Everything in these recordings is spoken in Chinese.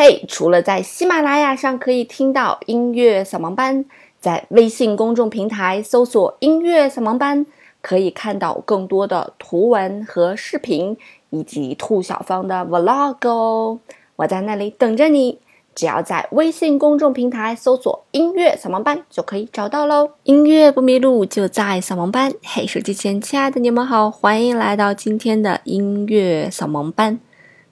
嘿，除了在喜马拉雅上可以听到音乐扫盲班，在微信公众平台搜索音乐扫盲班，可以看到更多的图文和视频，以及兔小芳的 vlog 哦。我在那里等着你，只要在微信公众平台搜索音乐扫盲班就可以找到喽。音乐不迷路就在扫盲班。嘿，手机前亲爱的你们好，欢迎来到今天的音乐扫盲班。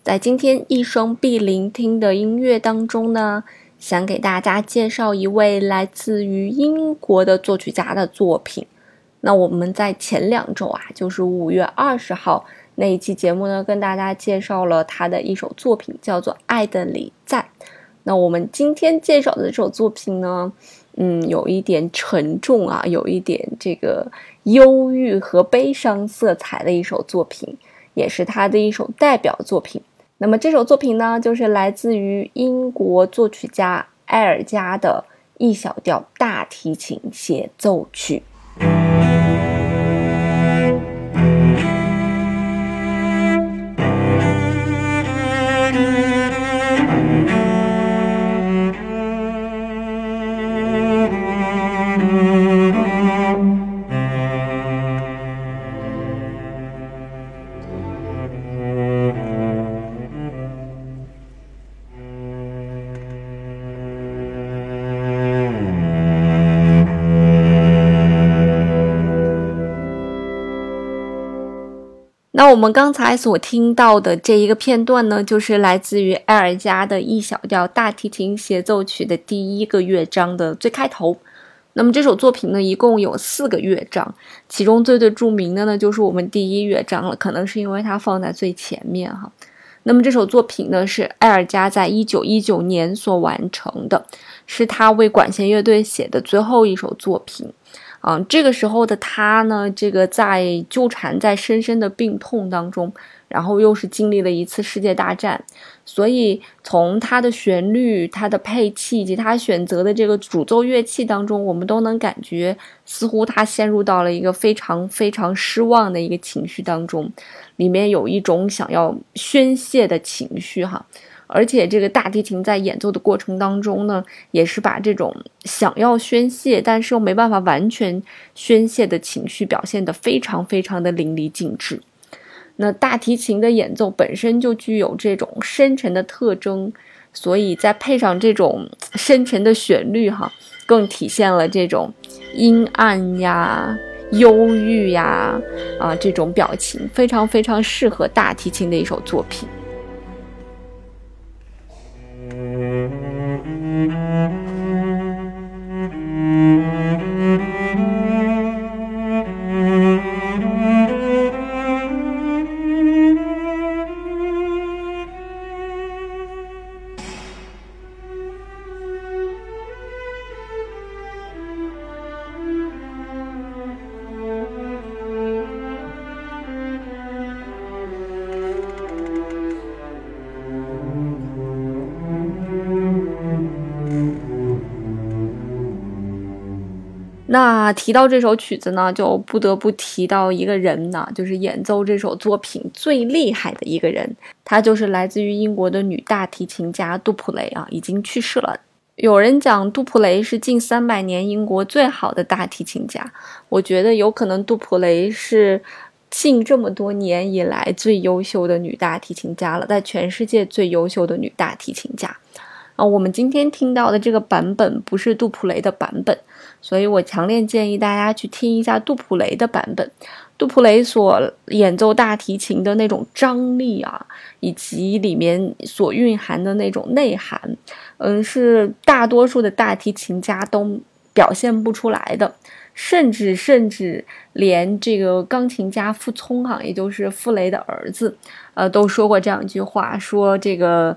在今天一生必聆听的音乐当中呢，想给大家介绍一位来自于英国的作曲家的作品。那我们在前2周啊，就是5月20号那一期节目呢，跟大家介绍了他的一首作品，叫做《爱的礼赞》。那我们今天介绍的这首作品呢，有一点沉重啊，有一点这个忧郁和悲伤色彩的一首作品，也是他的一首代表作品。那么这首作品呢，就是来自于英国作曲家埃尔加的E小调大提琴协奏曲。那我们刚才所听到的这一个片段呢，就是来自于埃尔加的E小调大提琴协奏曲的第一个乐章的最开头。那么这首作品呢，一共有4个乐章，其中最著名的呢，就是我们第一乐章了，可能是因为它放在最前面哈。那么这首作品呢，是埃尔加在1919年所完成的，是他为管弦乐队写的最后一首作品。这个时候的他呢，这个在纠缠在深深的病痛当中，然后又是经历了一次世界大战，所以从他的旋律、他的配器以及他选择的这个主奏乐器当中，我们都能感觉似乎他陷入到了一个非常非常失望的一个情绪当中，里面有一种想要宣泄的情绪哈。而且这个大提琴在演奏的过程当中呢，也是把这种想要宣泄但是又没办法完全宣泄的情绪表现得非常非常的淋漓尽致。那大提琴的演奏本身就具有这种深沉的特征，所以再配上这种深沉的旋律哈，更体现了这种阴暗呀、忧郁呀这种表情，非常非常适合大提琴的一首作品。那提到这首曲子呢，就不得不提到一个人呢，就是演奏这首作品最厉害的一个人，他就是来自于英国的女大提琴家杜普雷啊，已经去世了。有人讲杜普雷是近300年英国最好的大提琴家，我觉得有可能杜普雷是近这么多年以来最优秀的女大提琴家了，在全世界最优秀的女大提琴家。我们今天听到的这个版本不是杜普雷的版本，所以我强烈建议大家去听一下杜普雷的版本。杜普雷所演奏大提琴的那种张力啊，以及里面所蕴含的那种内涵，是大多数的大提琴家都表现不出来的，甚至连这个钢琴家傅聪哈，也就是傅雷的儿子，都说过这样一句话，说这个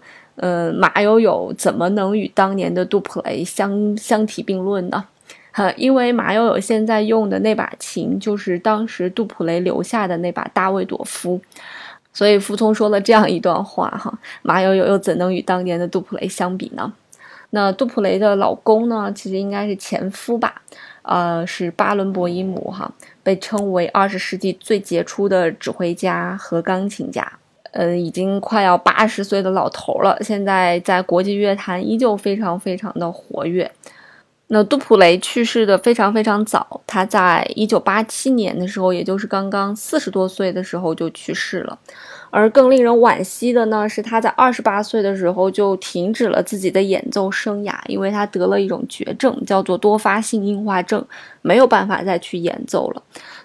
马友友怎么能与当年的杜普雷相提并论呢？因为马友友现在用的那把琴就是当时杜普雷留下的那把大卫朵夫，所以傅聪说了这样一段话哈，马友友又怎能与当年的杜普雷相比呢？那杜普雷的老公呢，其实应该是前夫吧，是巴伦博伊姆哈，被称为20世纪最杰出的指挥家和钢琴家。已经快要80岁的老头了，现在在国际乐坛依旧非常非常的活跃。那杜普雷去世的非常非常早，他在1987年的时候，也就是刚刚40多岁的时候就去世了。而更令人惋惜的呢，是他在28岁的时候就停止了自己的演奏生涯，因为他得了一种绝症，叫做多发性硬化症，没有办法再去演奏了。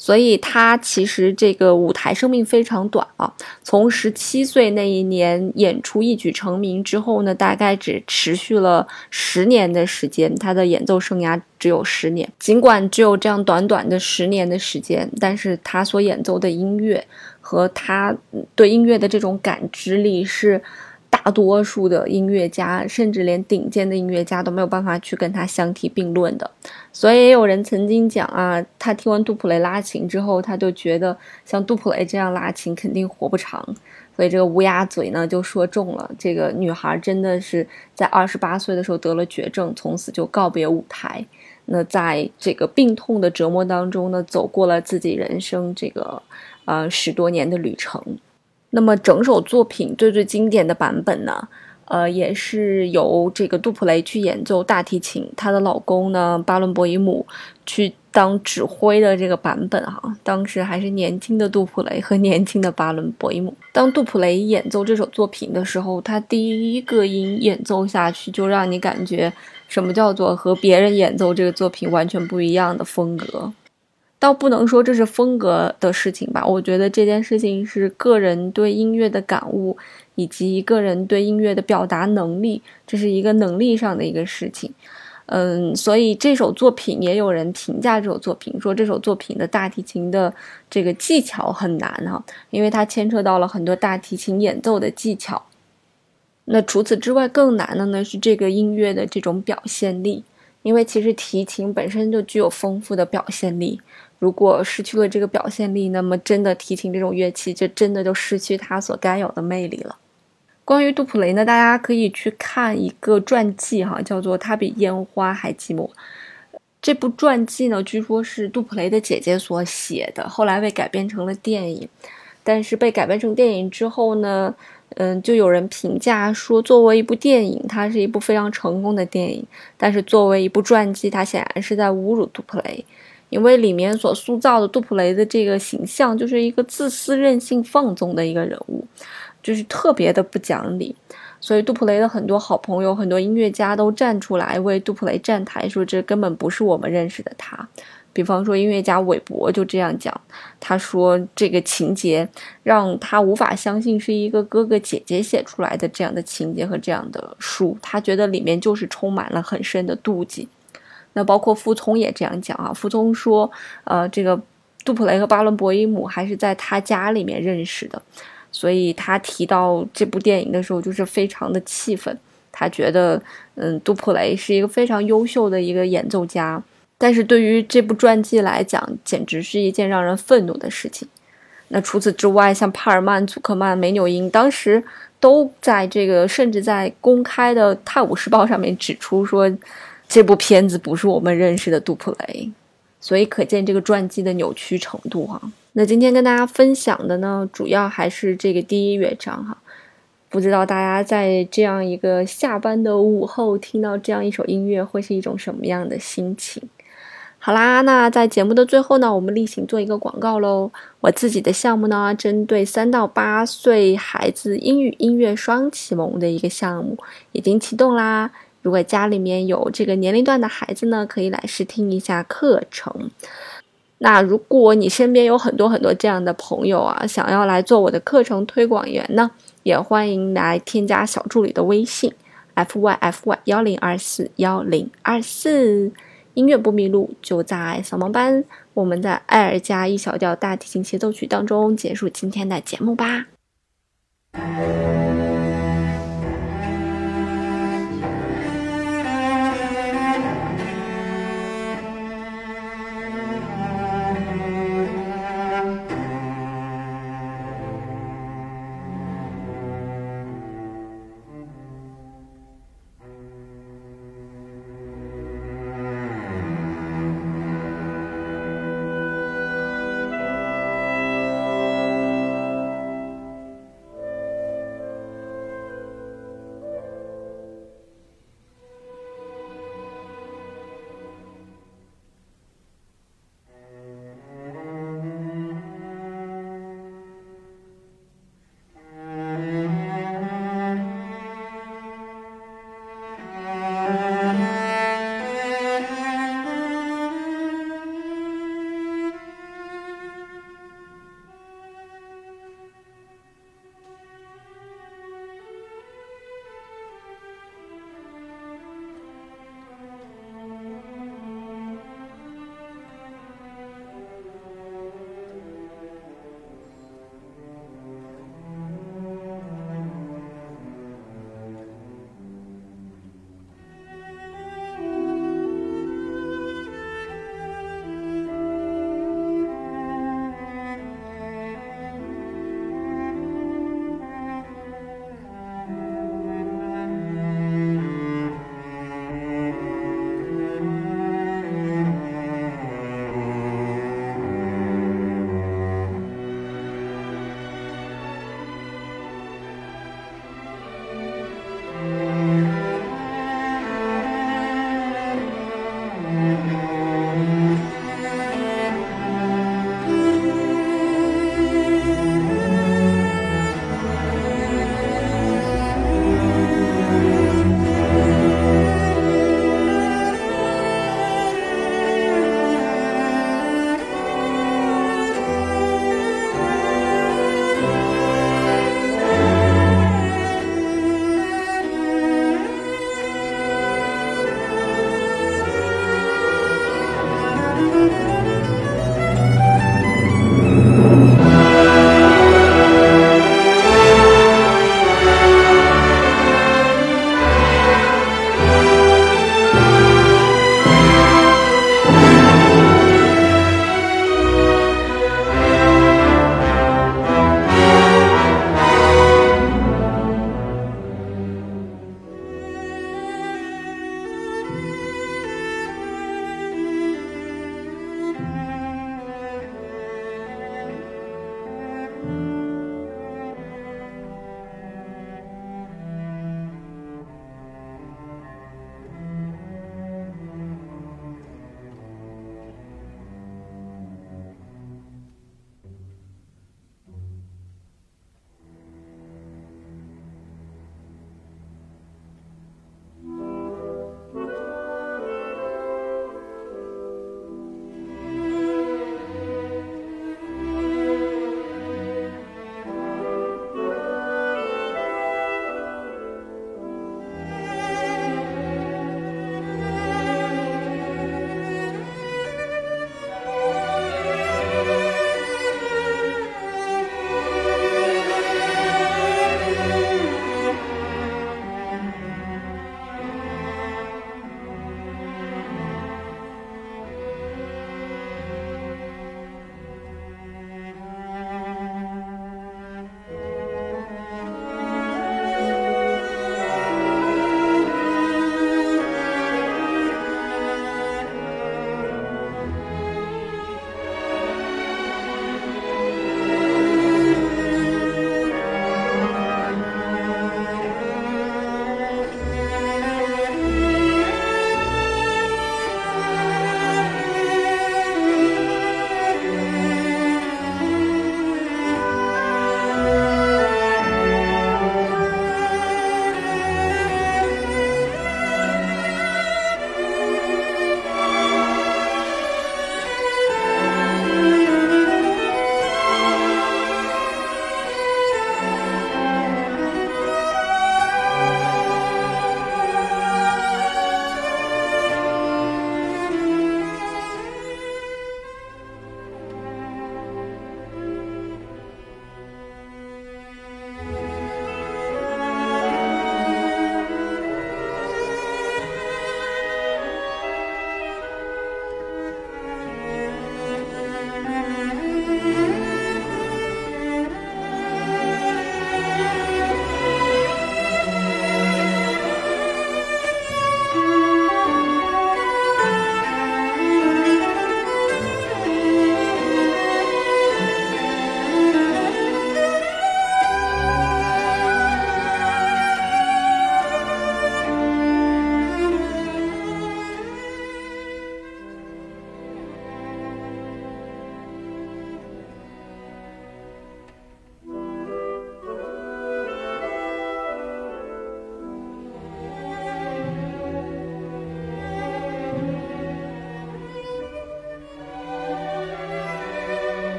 所以他其实这个舞台生命非常短啊，从17岁那一年演出一举成名之后呢，大概只持续了10年的时间，他的演奏生涯只有10年。尽管只有这样短短的10年的时间，但是他所演奏的音乐和他对音乐的这种感知力是大多数的音乐家，甚至连顶尖的音乐家都没有办法去跟他相提并论的。所以也有人曾经讲啊，他听完杜普雷拉琴之后，他就觉得像杜普雷这样拉琴肯定活不长。所以这个乌鸦嘴呢就说中了，这个女孩真的是在28岁的时候得了绝症，从此就告别舞台。那在这个病痛的折磨当中呢，走过了自己人生这个10多年的旅程。那么整首作品最经典的版本呢，也是由这个杜普雷去演奏大提琴，她的老公呢巴伦博伊姆去当指挥的这个版本啊，当时还是年轻的杜普雷和年轻的巴伦博伊姆。当杜普雷演奏这首作品的时候，他第一个音演奏下去就让你感觉什么叫做和别人演奏这个作品完全不一样的风格。倒不能说这是风格的事情吧，我觉得这件事情是个人对音乐的感悟，以及个人对音乐的表达能力，这是一个能力上的一个事情。所以这首作品也有人评价这首作品，说这首作品的大提琴的这个技巧很难啊，因为它牵扯到了很多大提琴演奏的技巧。那除此之外更难的呢，是这个音乐的这种表现力，因为其实提琴本身就具有丰富的表现力，如果失去了这个表现力，那么真的提琴这种乐器就真的就失去它所该有的魅力了。关于杜普雷呢，大家可以去看一个传记哈，叫做《他比烟花还寂寞》。这部传记呢，据说是杜普雷的姐姐所写的，后来被改编成了电影。但是被改编成电影之后呢，就有人评价说，作为一部电影，它是一部非常成功的电影，但是作为一部传记，它显然是在侮辱杜普雷。因为里面所塑造的杜普雷的这个形象就是一个自私、任性、放纵的一个人物，就是特别的不讲理。所以杜普雷的很多好朋友、很多音乐家都站出来为杜普雷站台，说这根本不是我们认识的他。比方说音乐家韦伯就这样讲，他说这个情节让他无法相信是一个哥哥姐姐写出来的这样的情节和这样的书，他觉得里面就是充满了很深的妒忌。那包括傅聪也这样讲啊，傅聪说这个杜普雷和巴伦博伊姆还是在他家里面认识的，所以他提到这部电影的时候就是非常的气愤，他觉得杜普雷是一个非常优秀的一个演奏家，但是对于这部传记来讲简直是一件让人愤怒的事情。那除此之外，像帕尔曼、祖克曼、梅纽因当时都在这个甚至在公开的《泰晤士报》上面指出说，这部片子不是我们认识的杜普雷，所以可见这个传记的扭曲程度哈。那今天跟大家分享的呢，主要还是这个第一乐章哈。不知道大家在这样一个下班的午后听到这样一首音乐会是一种什么样的心情？好啦，那在节目的最后呢，我们例行做一个广告喽。我自己的项目呢，针对3到8岁孩子英语音乐双启蒙的一个项目已经启动啦。如果家里面有这个年龄段的孩子呢，可以来试听一下课程。那如果你身边有很多很多这样的朋友啊，想要来做我的课程推广员呢，也欢迎来添加小助理的微信 fyfy10241024，音乐不迷路就在扫盲班。我们在爱尔加E小调大提琴协奏曲当中结束今天的节目吧。